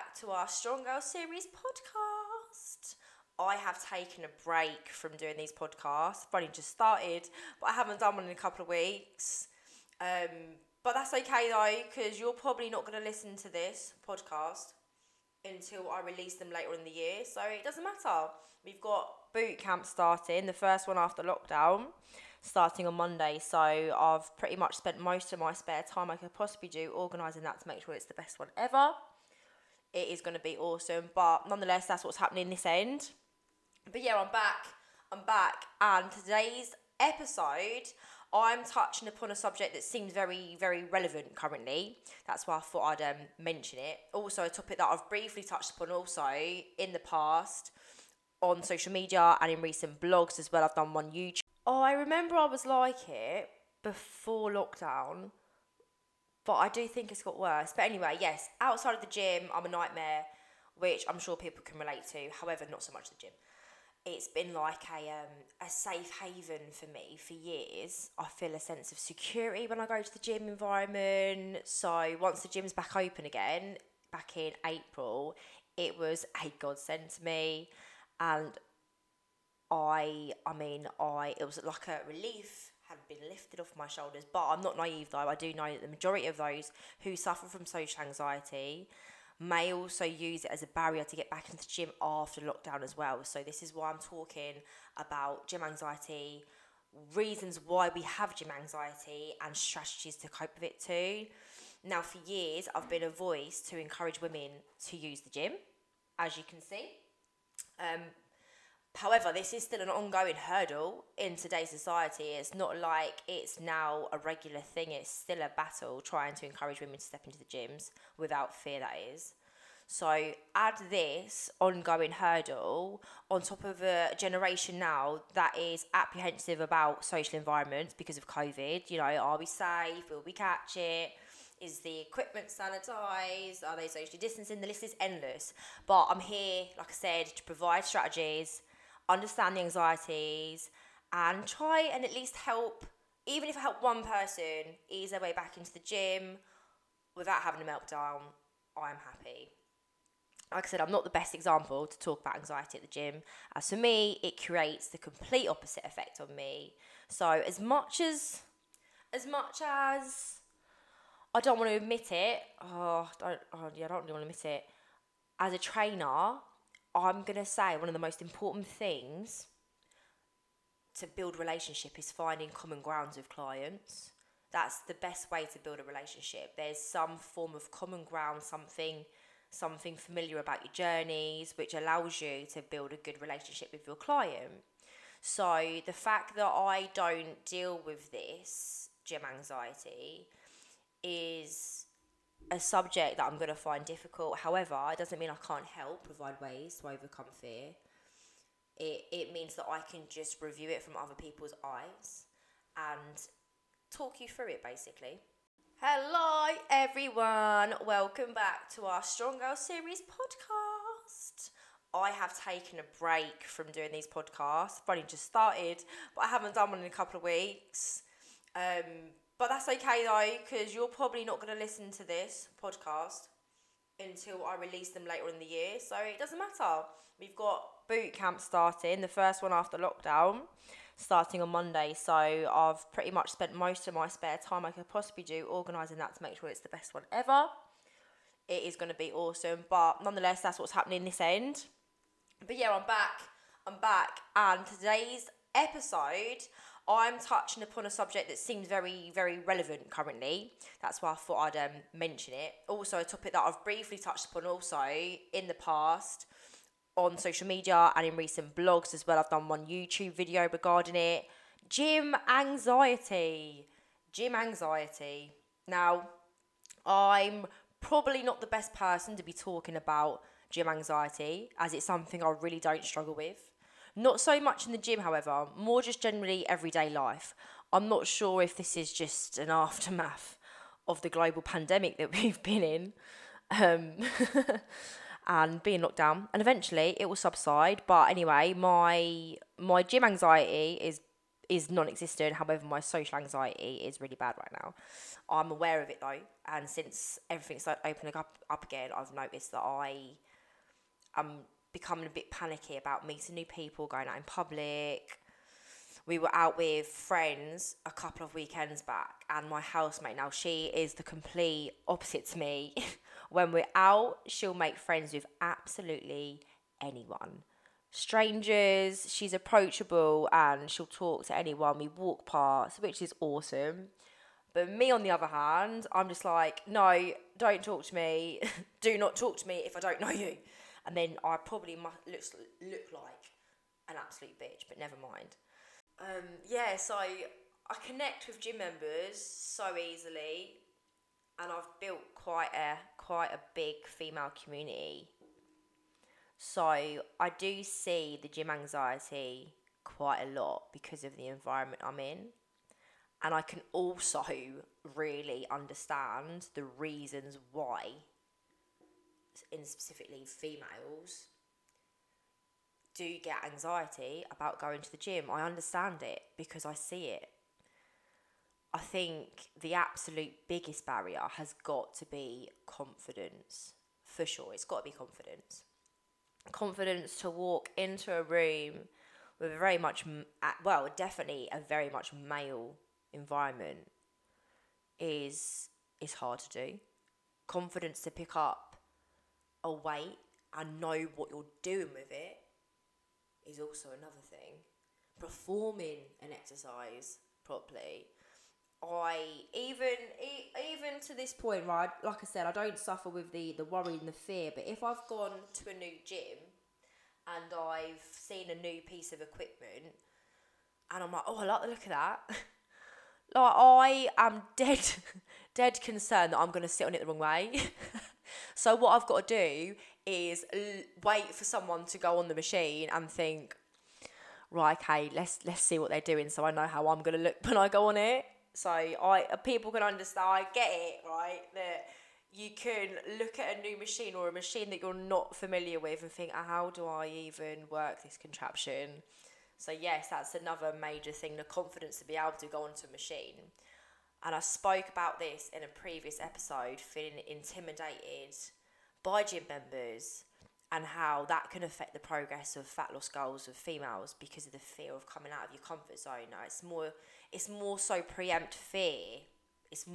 back to our STRNGRL series podcast. I have taken a break from doing these podcasts. I've only just started, but I haven't done one in a couple of weeks. But that's okay though, because you're probably not going to listen to this podcast until I release them later in the year, so it doesn't matter. We've got boot camp starting, the first one after lockdown, starting on Monday, so I've pretty much spent most of my spare time I could possibly do organising that to make sure it's the best one ever. It is going to be awesome, but nonetheless, that's what's happening this end. But yeah, I'm back, and today's episode, I'm touching upon a subject that seems very, very relevant currently. That's why I thought I'd mention it. Also, a topic that I've briefly touched upon also in the past on social media and in recent blogs as well. I've done one YouTube. Oh, I remember I was like it before lockdown, but I do think it's got worse. But anyway, yes, outside of the gym, I'm a nightmare, which I'm sure people can relate to. However, not so much the gym. It's been like a safe haven for me for years. I feel a sense of security when I go to the gym environment. So once the gym's back open again, back in April, it was a godsend to me. And I mean, it was like a relief had been lifted off my shoulders. But I'm not naive though. I do know that the majority of those who suffer from social anxiety may also use it as a barrier to get back into the gym after lockdown as well. So this is why I'm talking about gym anxiety, reasons why we have gym anxiety, and strategies to cope with it too. Now, for years, I've been a voice to encourage women to use the gym, as you can see. However, this is still an ongoing hurdle in today's society. It's not like it's now a regular thing. It's still a battle trying to encourage women to step into the gyms without fear, that is. So add this ongoing hurdle on top of a generation now that is apprehensive about social environments because of COVID. You know, are we safe? Will we catch it? Is the equipment sanitised? Are they socially distancing? The list is endless. But I'm here, like I said, to provide strategies, understand the anxieties, and try and at least help, even if I help one person ease their way back into the gym without having a meltdown, I'm happy. Like I said, I'm not the best example to talk about anxiety at the gym, as for me, it creates the complete opposite effect on me. So as much as I don't want to admit it, I don't really want to admit it, as a trainer, I'm going to say one of the most important things to build relationship is finding common grounds with clients. That's the best way to build a relationship. There's some form of common ground, something familiar about your journeys, which allows you to build a good relationship with your client. So the fact that I don't deal with this gym anxiety is a subject that I'm going to find difficult. However, it doesn't mean I can't help provide ways to overcome fear. It means that I can just review it from other people's eyes and talk you through it, basically. Hello, everyone. Welcome back to our STRNGRL series podcast. I have taken a break from doing these podcasts. I've only just started, but I haven't done one in a couple of weeks. But that's okay though, because you're probably not going to listen to this podcast until I release them later in the year, so it doesn't matter. We've got boot camp starting, the first one after lockdown, starting on Monday, so I've pretty much spent most of my spare time I could possibly do organising that to make sure it's the best one ever. It is going to be awesome, but nonetheless, that's what's happening this end. But yeah, I'm back, and today's episode, I'm touching upon a subject that seems very, very relevant currently. That's why I thought I'd mention it. Also, a topic that I've briefly touched upon also in the past on social media and in recent blogs as well. I've done one YouTube video regarding it. Gym anxiety. Now, I'm probably not the best person to be talking about gym anxiety, as it's something I really don't struggle with. Not so much in the gym, however, more just generally everyday life. I'm not sure if this is just an aftermath of the global pandemic that we've been in and being locked down. And eventually it will subside. But anyway, my gym anxiety is is non-existent. However, my social anxiety is really bad right now. I'm aware of it though, and since everything's like opening up again, I've noticed that I am becoming a bit panicky about meeting new people, going out in public. We were out with friends a couple of weekends back, and my housemate now, she is the complete opposite to me. When we're out, she'll make friends with absolutely anyone. Strangers, she's approachable and she'll talk to anyone we walk past, which is awesome. But me, on the other hand, I'm just like, no, don't talk to me. Do not talk to me if I don't know you. And then I probably look like an absolute bitch, but never mind. Yeah, so I connect with gym members so easily, and I've built quite a big female community. So I do see the gym anxiety quite a lot because of the environment I'm in, and I can also really understand the reasons why, in specifically females, do get anxiety about going to the gym. I understand it because I see it. I think the absolute biggest barrier has got to be confidence, for sure. It's got to be confidence. Confidence to walk into a room with a very much, well, definitely a very much male environment is hard to do. Confidence to pick up a weight and know what you're doing with it is also another thing. Performing an exercise properly. Even to this point, right, like I said, I don't suffer with the worry and the fear, but if I've gone to a new gym and I've seen a new piece of equipment and I'm like, oh, I like the look of that, like, I am dead concerned that I'm going to sit on it the wrong way. So what I've got to do is wait for someone to go on the machine and think, right, okay, let's see what they're doing, so I know how I'm going to look when I go on it. So people can understand, I get it, right, that you can look at a new machine or a machine that you're not familiar with and think, how do I even work this contraption? So yes, that's another major thing, the confidence to be able to go onto a machine. And I spoke about this in a previous episode, feeling intimidated by gym members and how that can affect the progress of fat loss goals of females because of the fear of coming out of your comfort zone. Now, it's more so preempt fear. It's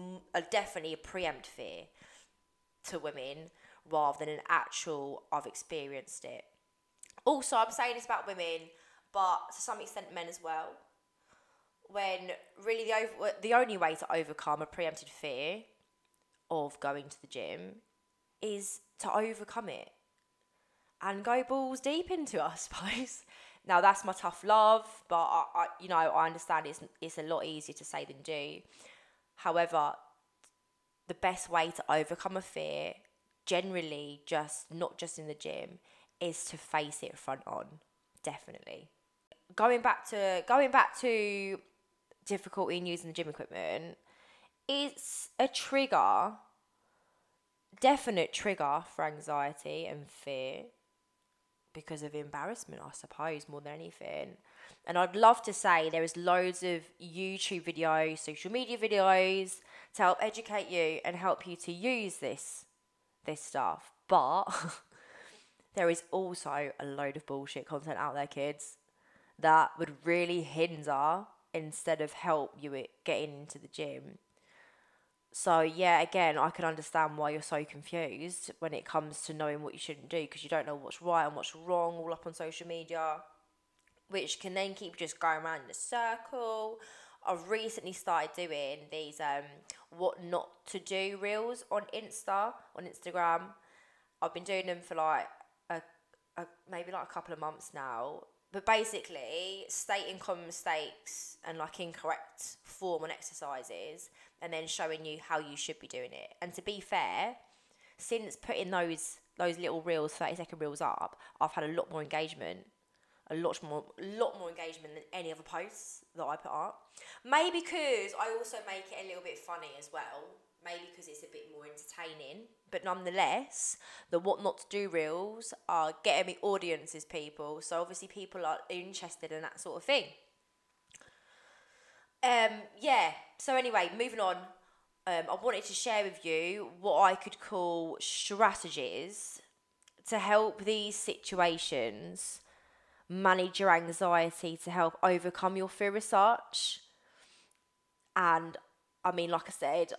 definitely a preempt fear to women rather than an actual, I've experienced it. Also, I'm saying this about women, but to some extent men as well. When really the only way to overcome a preempted fear of going to the gym is to overcome it and go balls deep into it, I suppose. Now, that's my tough love, but I you know, I understand it's a lot easier to say than do. However, the best way to overcome a fear, generally, just not just in the gym, is to face it front on. Definitely. Going back to difficulty in using the gym equipment, it's a trigger, definite trigger for anxiety and fear because of embarrassment, I suppose, more than anything. And I'd love to say there is loads of YouTube videos, social media videos to help educate you and help you to use this stuff. But there is also a load of bullshit content out there, kids, that would really hinder instead of help you get into the gym. So yeah, again, I can understand why you're so confused when it comes to knowing what you shouldn't do, because you don't know what's right and what's wrong, all up on social media, which can then keep just going around in a circle. I've recently started doing these what not to do reels on Instagram. I've been doing them for like maybe like a couple of months now. But basically, stating common mistakes and like incorrect form on exercises and then showing you how you should be doing it. And to be fair, since putting those little reels, 30-second reels up, I've had a lot more engagement than any other posts that I put up. Maybe because I also make it a little bit funny as well. Maybe because it's a bit more entertaining. But nonetheless, the what not to do reels are getting me audiences, people. So obviously people are interested in that sort of thing. Yeah, so anyway, moving on. I wanted to share with you what I could call strategies to help these situations manage your anxiety, to help overcome your fear of such. And I mean, like I said,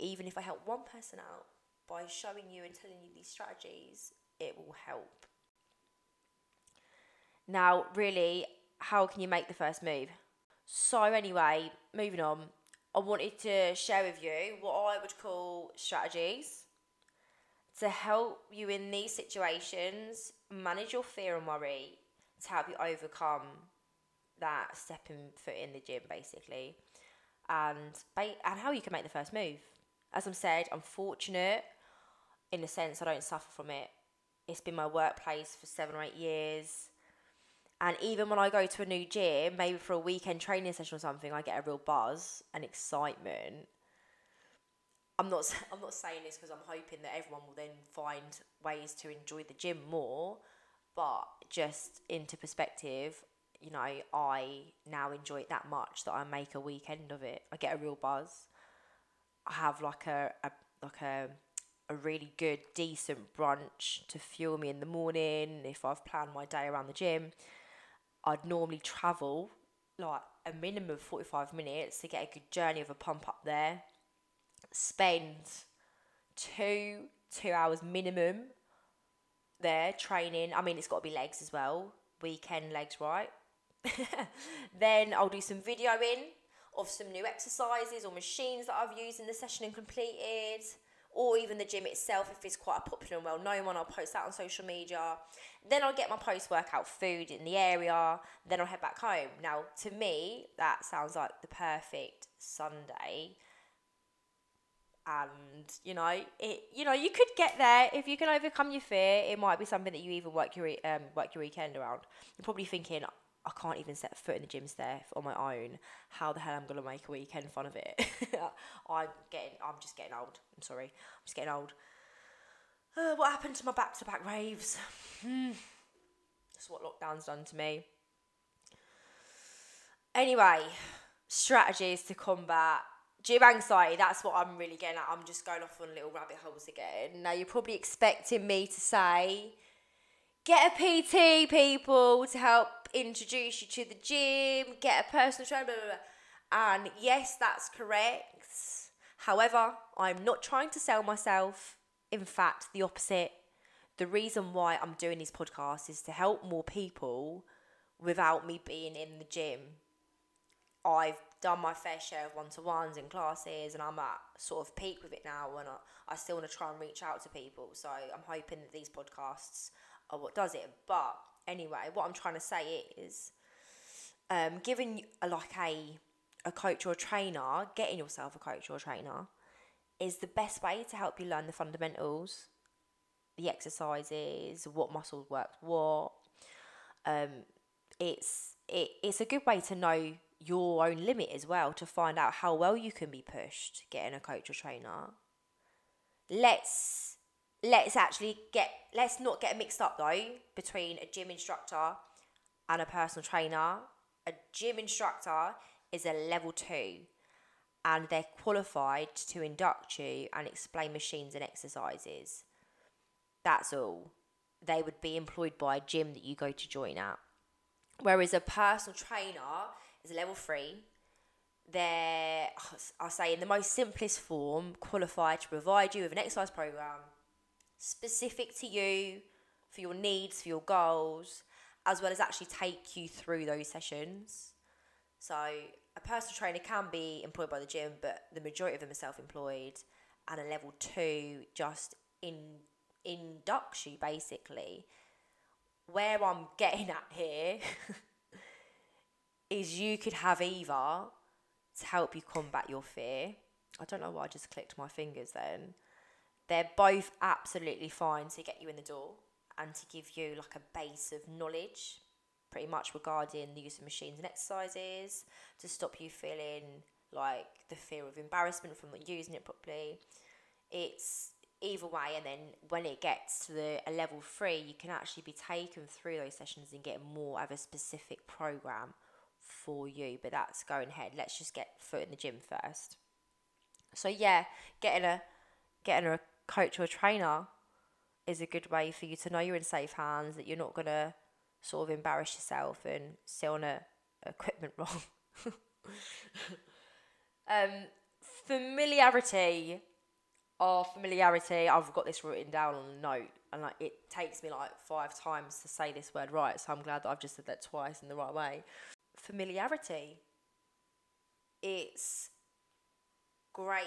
even if I help one person out by showing you and telling you these strategies, it will help. Now, really, how can you make the first move? So anyway, moving on, I wanted to share with you what I would call strategies to help you in these situations manage your fear and worry, to help you overcome that stepping foot in the gym, basically, and how you can make the first move. As I said, I'm fortunate in the sense I don't suffer from it. It's been my workplace for 7 or 8 years. And even when I go to a new gym, maybe for a weekend training session or something, I get a real buzz and excitement. I'm not saying this because I'm hoping that everyone will then find ways to enjoy the gym more, but just into perspective, you know, I now enjoy it that much that I make a weekend of it. I get a real buzz. I have like a really good, decent brunch to fuel me in the morning if I've planned my day around the gym. I'd normally travel like a minimum of 45 minutes to get a good journey of a pump up there. Spend two hours minimum there training. I mean, it's got to be legs as well. Weekend legs, right? Then I'll do some videoing of some new exercises or machines that I've used in the session and completed, or even the gym itself if it's quite a popular and well-known one. I'll post that on social media. Then I'll get my post-workout food in the area. Then I'll head back home. Now, to me, that sounds like the perfect Sunday. And, you know, you could get there. If you can overcome your fear, it might be something that you even work your weekend around. You're probably thinking, I can't even set foot in the gym staff on my own. How the hell am I going to make a weekend fun of it? I'm just getting old. What happened to my back-to-back raves? That's what lockdown's done to me. Anyway, strategies to combat gym anxiety. That's what I'm really getting at. I'm just going off on little rabbit holes again. Now, you're probably expecting me to say, get a PT, people, to help introduce you to the gym, get a personal trainer, blah, blah, blah. And yes, that's correct. However, I'm not trying to sell myself. In fact, the opposite. The reason why I'm doing these podcasts is to help more people without me being in the gym. I've done my fair share of one-to-ones and classes, and I'm at sort of peak with it now, and I still want to try and reach out to people. So I'm hoping that these podcasts are what does it. But anyway, what I'm trying to say is, giving a coach or a trainer, getting yourself a coach or a trainer, is the best way to help you learn the fundamentals, the exercises, what muscles work what. It's a good way to know your own limit as well, to find out how well you can be pushed. Getting a coach or trainer. Let's not get mixed up though between a gym instructor and a personal trainer. A gym instructor is a level 2, and they're qualified to induct you and explain machines and exercises. That's all. They would be employed by a gym that you go to join at. Whereas a personal trainer is a level 3. They're, I'll say in the most simplest form, qualified to provide you with an exercise program specific to you, for your needs, for your goals, as well as actually take you through those sessions. So a personal trainer can be employed by the gym, but the majority of them are self-employed, and a level 2 just inducts you, basically. Where I'm getting at here is you could have either to help you combat your fear. I don't know why I just clicked my fingers then. They're both absolutely fine to get you in the door and to give you like a base of knowledge pretty much regarding the use of machines and exercises, to stop you feeling like the fear of embarrassment from not using it properly. It's either way, and then when it gets to a level 3, you can actually be taken through those sessions and get more of a specific program for you, but that's going ahead. Let's just get foot in the gym first. So yeah, getting a coach or a trainer is a good way for you to know you're in safe hands, that you're not going to sort of embarrass yourself and sit on a equipment wrong. Familiarity, I've got this written down on a note, and like it takes me like 5 times to say this word right, so I'm glad that I've just said that twice in the right way. Familiarity, it's great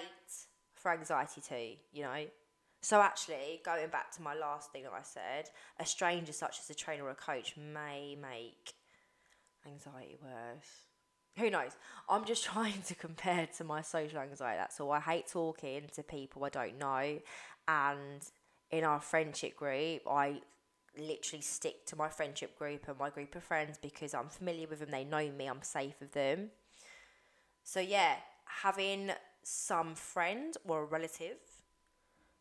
for anxiety too, you know. So actually, going back to my last thing that I said, a stranger such as a trainer or a coach may make anxiety worse. Who knows? I'm just trying to compare to my social anxiety. That's all. I hate talking to people I don't know. And in our friendship group, I literally stick to my friendship group and my group of friends because I'm familiar with them. They know me. I'm safe with them. So yeah, having some friend or a relative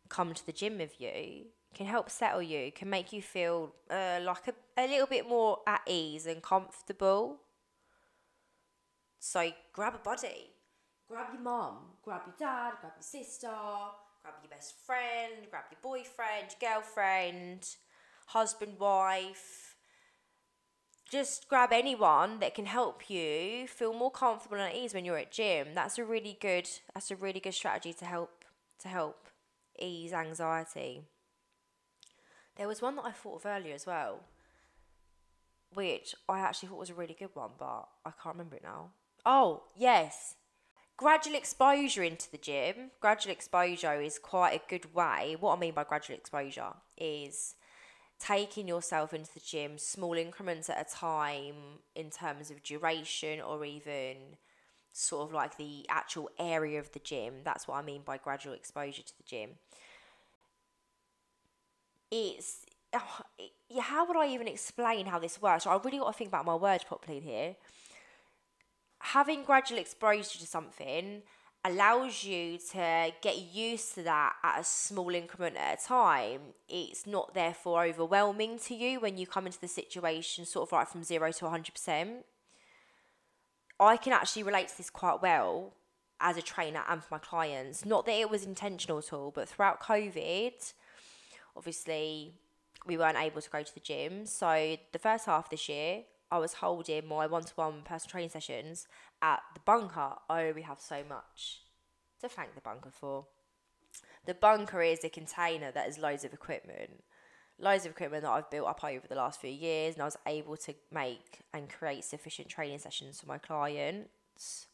come to the gym with you can help settle you, can make you feel like a little bit more at ease and comfortable. So grab a buddy, grab your mum, grab your dad, grab your sister, grab your best friend, grab your boyfriend, your girlfriend, husband, wife. Just grab anyone that can help you feel more comfortable and at ease when you're at gym. That's a really good strategy to help ease anxiety. There was one that I thought of earlier as well, which I actually thought was a really good one, but I can't remember it now. Oh, yes. Gradual exposure into the gym. Gradual exposure is quite a good way. What I mean by gradual exposure is taking yourself into the gym, small increments at a time in terms of duration or even sort of like the actual area of the gym. That's what I mean by gradual exposure to the gym. How would I even explain how this works? I really got to think about my words properly here. Having gradual exposure to something allows you to get used to that at a small increment at a time. It's not therefore overwhelming to you when you come into the situation sort of right from 0 to 100%. I can actually relate to this quite well as a trainer and for my clients. Not that it was intentional at all, but throughout COVID, obviously, we weren't able to go to the gym. So the first half of this year, I was holding my one-to-one personal training sessions at the bunker. Oh, we have so much to thank the bunker for. The bunker is a container that has loads of equipment that I've built up over the last few years, and I was able to make and create sufficient training sessions for my clients.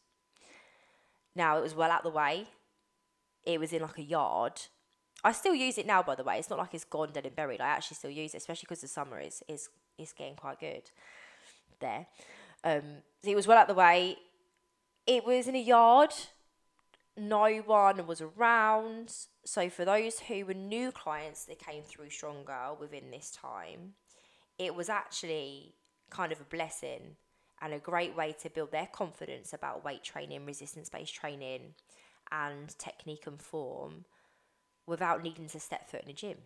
Now, it was well out of the way. It was in like a yard. I still use it now, by the way. It's not like it's gone dead and buried. I actually still use it, especially because the summer is getting quite good there. It was well out the way. It was in a yard. No one was around. So for those who were new clients that came through STRNGRL within this time, it was actually kind of a blessing and a great way to build their confidence about weight training, resistance-based training, and technique and form, without needing to step foot in a gym.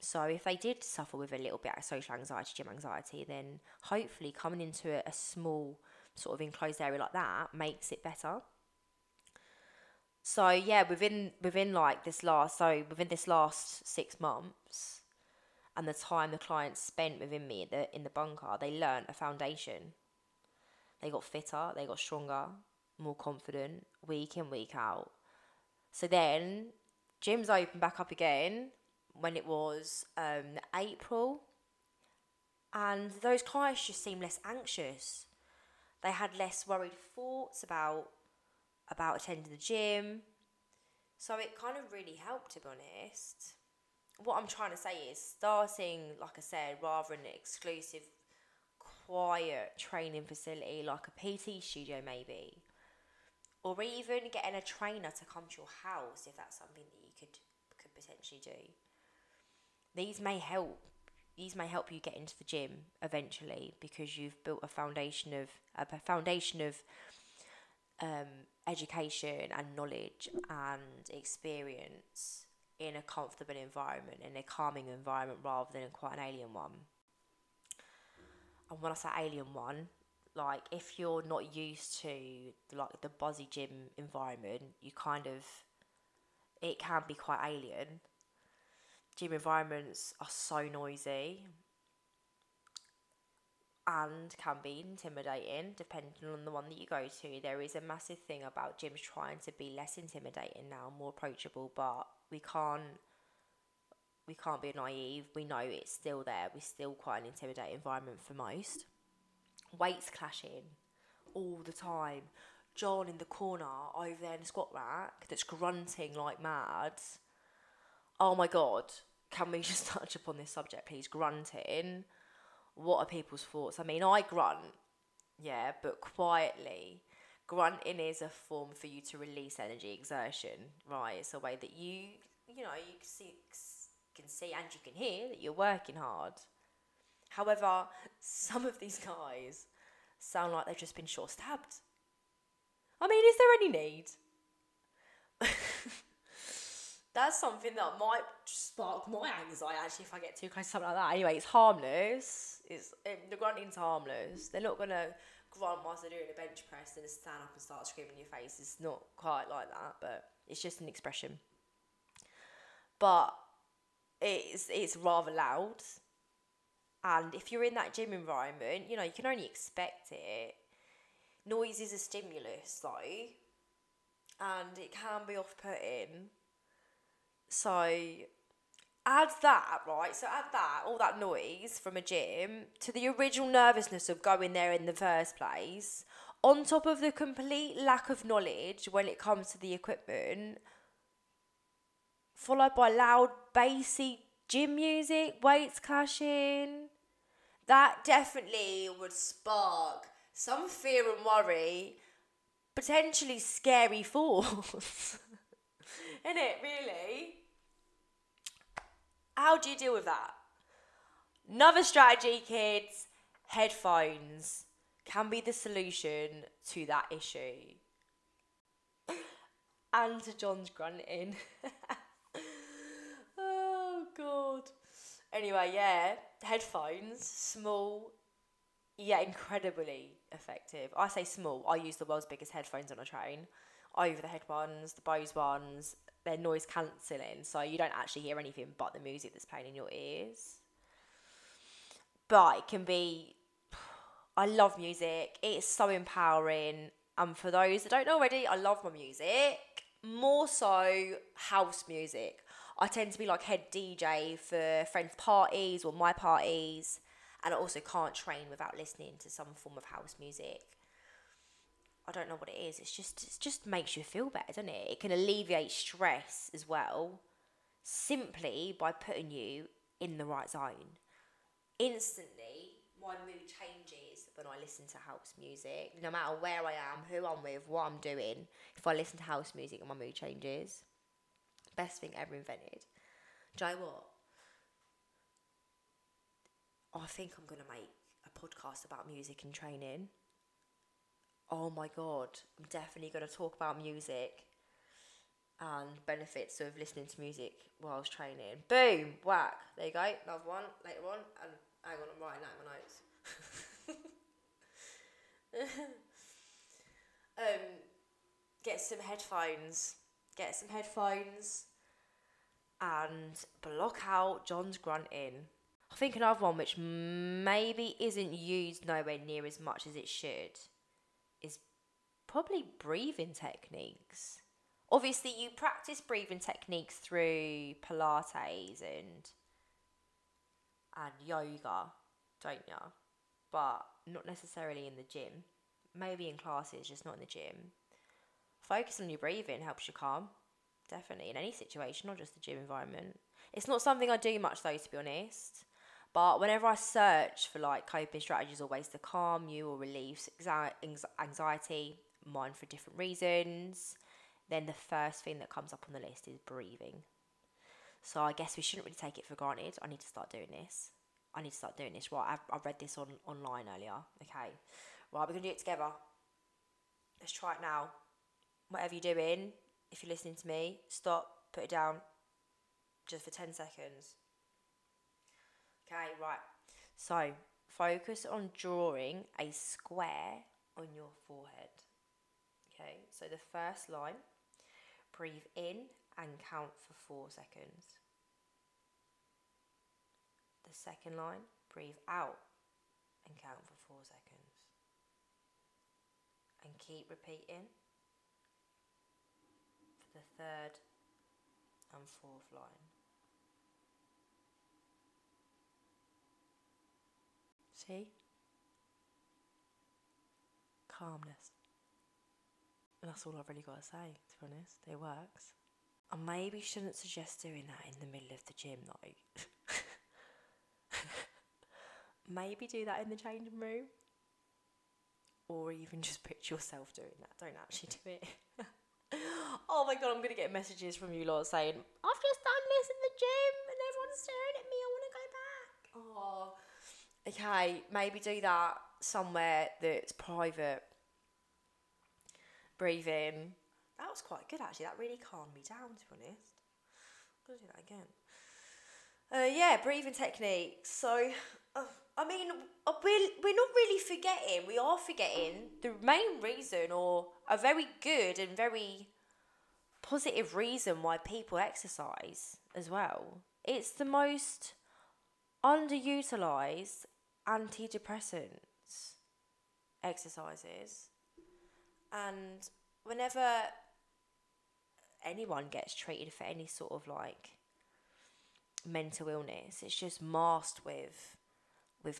So if they did suffer with a little bit of social anxiety, gym anxiety, then hopefully coming into a small sort of enclosed area like that makes it better. So yeah, within this last 6 months and the time the clients spent within me in the bunker, they learned a foundation. They got fitter, they got stronger, more confident, week in, week out. So then gyms opened back up again when it was April, and those clients just seemed less anxious. They had less worried thoughts about attending the gym. So it kind of really helped, to be honest. What I'm trying to say is starting, like I said, rather than an exclusive, quiet training facility like a PT studio maybe, or even getting a trainer to come to your house if that's something that you could potentially do. These may help you get into the gym eventually because you've built a foundation of education and knowledge and experience in a comfortable environment, in a calming environment rather than quite an alien one. And when I say alien one, like if you're not used to like the Aussie gym environment, you kind of, it can be quite alien. Gym environments are so noisy and can be intimidating depending on the one that you go to. There is a massive thing about gyms trying to be less intimidating now, more approachable, but we can't be naive. We know it's still there. We're still quite an intimidating environment for most. Weights clashing all the time. John in the corner over there in the squat rack that's grunting like mad. Oh my God, can we just touch upon this subject, please? Grunting. What are people's thoughts? I mean, I grunt, yeah, but quietly. Grunting is a form for you to release energy exertion, right? It's a way that you can see and you can hear that you're working hard. However, some of these guys sound like they've just been short stabbed. I mean, is there any need? That's something that might spark my anxiety, actually, if I get too close to something like that. Anyway, it's harmless. The grunting's harmless. They're not going to grunt whilst they're doing a bench press and stand up and start screaming in your face. It's not quite like that, but it's just an expression. But it's rather loud. And if you're in that gym environment, you can only expect it. Noise is a stimulus, though, and it can be off-putting. So add that, right? So add that, all that noise from a gym, to the original nervousness of going there in the first place, on top of the complete lack of knowledge when it comes to the equipment, followed by loud, bassy gym music, weights clashing. That definitely would spark some fear and worry, potentially scary thoughts. Isn't it, really? How do you deal with that? Another strategy, kids. Headphones can be the solution to that issue. And to John's grunting. Oh, God. Anyway, yeah, headphones, small, yeah, incredibly effective. I say small. I use the world's biggest headphones on a train. Over the head ones, the Bose ones, they're noise cancelling, so you don't actually hear anything but the music that's playing in your ears. But it can be, I love music, it's so empowering, and for those that don't know already, I love my music, more so house music. I tend to be like head DJ for friends' parties or my parties, and I also can't train without listening to some form of house music. I don't know what it is. It just makes you feel better, doesn't it? It can alleviate stress as well, simply by putting you in the right zone. Instantly, my mood changes when I listen to house music. No matter where I am, who I'm with, what I'm doing, if I listen to house music, my mood changes. Best thing ever invented. Do you know what? I think I'm going to make a podcast about music and training. Oh my God, I'm definitely going to talk about music and benefits of listening to music whilst training. Boom, whack, there you go, another one later on. And hang on, I'm writing out my notes. Get some headphones and block out John's grunting. I think another one which maybe isn't used nowhere near as much as it should is probably breathing techniques. Obviously, you practice breathing techniques through Pilates and yoga, don't you? But not necessarily in the gym. Maybe in classes, just not in the gym. Focus on your breathing helps you calm. Definitely, in any situation, not just the gym environment. It's not something I do much, though, to be honest. But whenever I search for like coping strategies or ways to calm you or relieve anxiety, mine for different reasons, then the first thing that comes up on the list is breathing. So I guess we shouldn't really take it for granted. I need to start doing this. Right, I read this online earlier. Okay, right, we're going to do it together. Let's try it now. Whatever you're doing, if you're listening to me, stop, put it down just for 10 seconds. Okay, right. So focus on drawing a square on your forehead. Okay, so the first line, breathe in and count for 4 seconds. The second line, breathe out and count for 4 seconds. And keep repeating for the third and fourth line. See? Calmness. And that's all I've really got to say, to be honest. It works. I maybe shouldn't suggest doing that in the middle of the gym, though. Maybe do that in the changing room. Or even just picture yourself doing that. Don't actually do it. Oh my god, I'm going to get messages from you lot saying, I've just done this in the gym and everyone's staring at me, I want to go back. Oh, okay, maybe do that somewhere that's private. Breathe in. That was quite good actually, that really calmed me down, to be honest. I'm going to do that again. Yeah, breathing techniques. So, I mean, we're not really forgetting. We are forgetting the main reason, or a very good and very positive reason why people exercise as well. It's the most underutilized antidepressants exercises. And whenever anyone gets treated for any sort of like mental illness, it's just masked with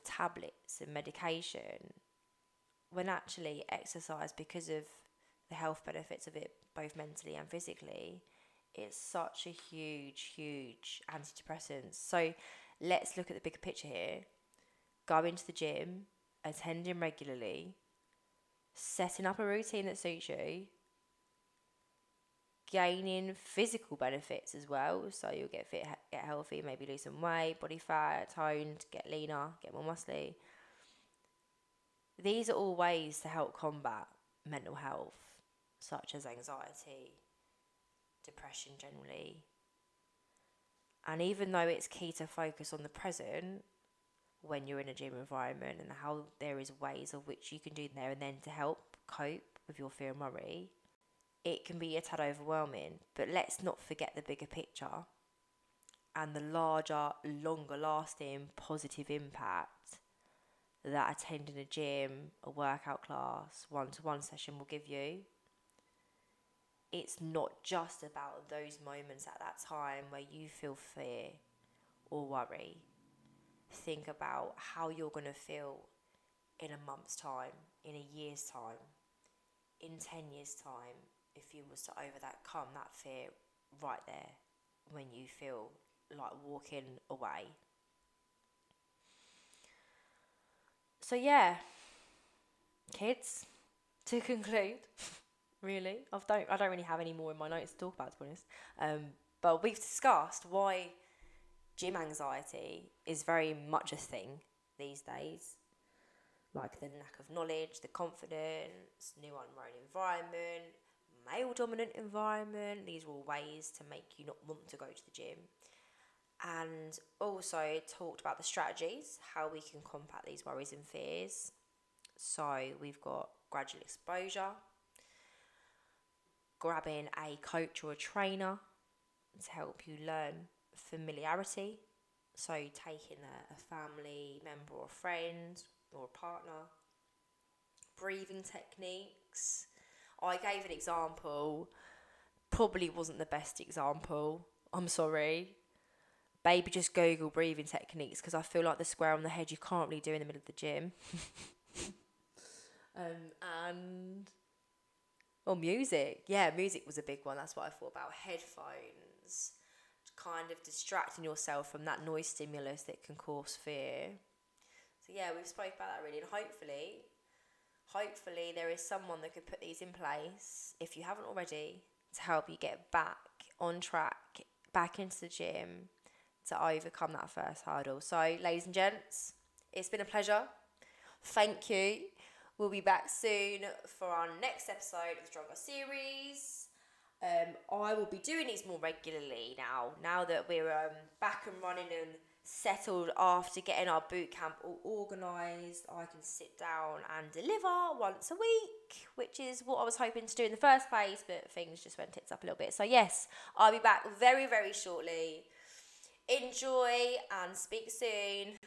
tablets and medication, when actually exercise, because of the health benefits of it, both mentally and physically, it's such a huge, huge antidepressant. So let's look at the bigger picture here. Going to the gym, attending regularly, setting up a routine that suits you, gaining physical benefits as well, so you'll get fit, get healthy, maybe lose some weight, body fat, toned, get leaner, get more muscly. These are all ways to help combat mental health, such as anxiety, depression generally. And even though it's key to focus on the present when you're in a gym environment and how there is ways of which you can do there and then to help cope with your fear and worry, it can be a tad overwhelming, but let's not forget the bigger picture and the larger, longer-lasting positive impact that attending a gym, a workout class, one-to-one session will give you. It's not just about those moments at that time where you feel fear or worry. Think about how you're going to feel in a month's time, in a year's time, in 10 years' time, if you was to overcome that fear right there when you feel like walking away. So yeah, kids, to conclude, really, I don't really have any more in my notes to talk about, to be honest. But we've discussed why gym anxiety is very much a thing these days. Like the lack of knowledge, the confidence, new unknown environment, male-dominant environment. These are all ways to make you not want to go to the gym. And also talked about the strategies, how we can combat these worries and fears. So we've got gradual exposure, grabbing a coach or a trainer to help you learn familiarity. So taking a family member or friend or a partner. Breathing techniques. I gave an example, probably wasn't the best example, I'm sorry. Baby, just Google breathing techniques, because I feel like the square on the head you can't really do in the middle of the gym. Or music. Yeah, music was a big one, that's what I thought about. Headphones, kind of distracting yourself from that noise stimulus that can cause fear. So yeah, we've spoken about that really, and hopefully there is someone that could put these in place, if you haven't already, to help you get back on track, back into the gym, to overcome that first hurdle. So, ladies and gents, it's been a pleasure. Thank you. We'll be back soon for our next episode of the STRNGRL series. I will be doing these more regularly now that we're back and running and settled after getting our boot camp all organised, I can sit down and deliver once a week, which is what I was hoping to do in the first place, but things just went tits up a little bit. So yes, I'll be back very, very shortly. Enjoy and speak soon.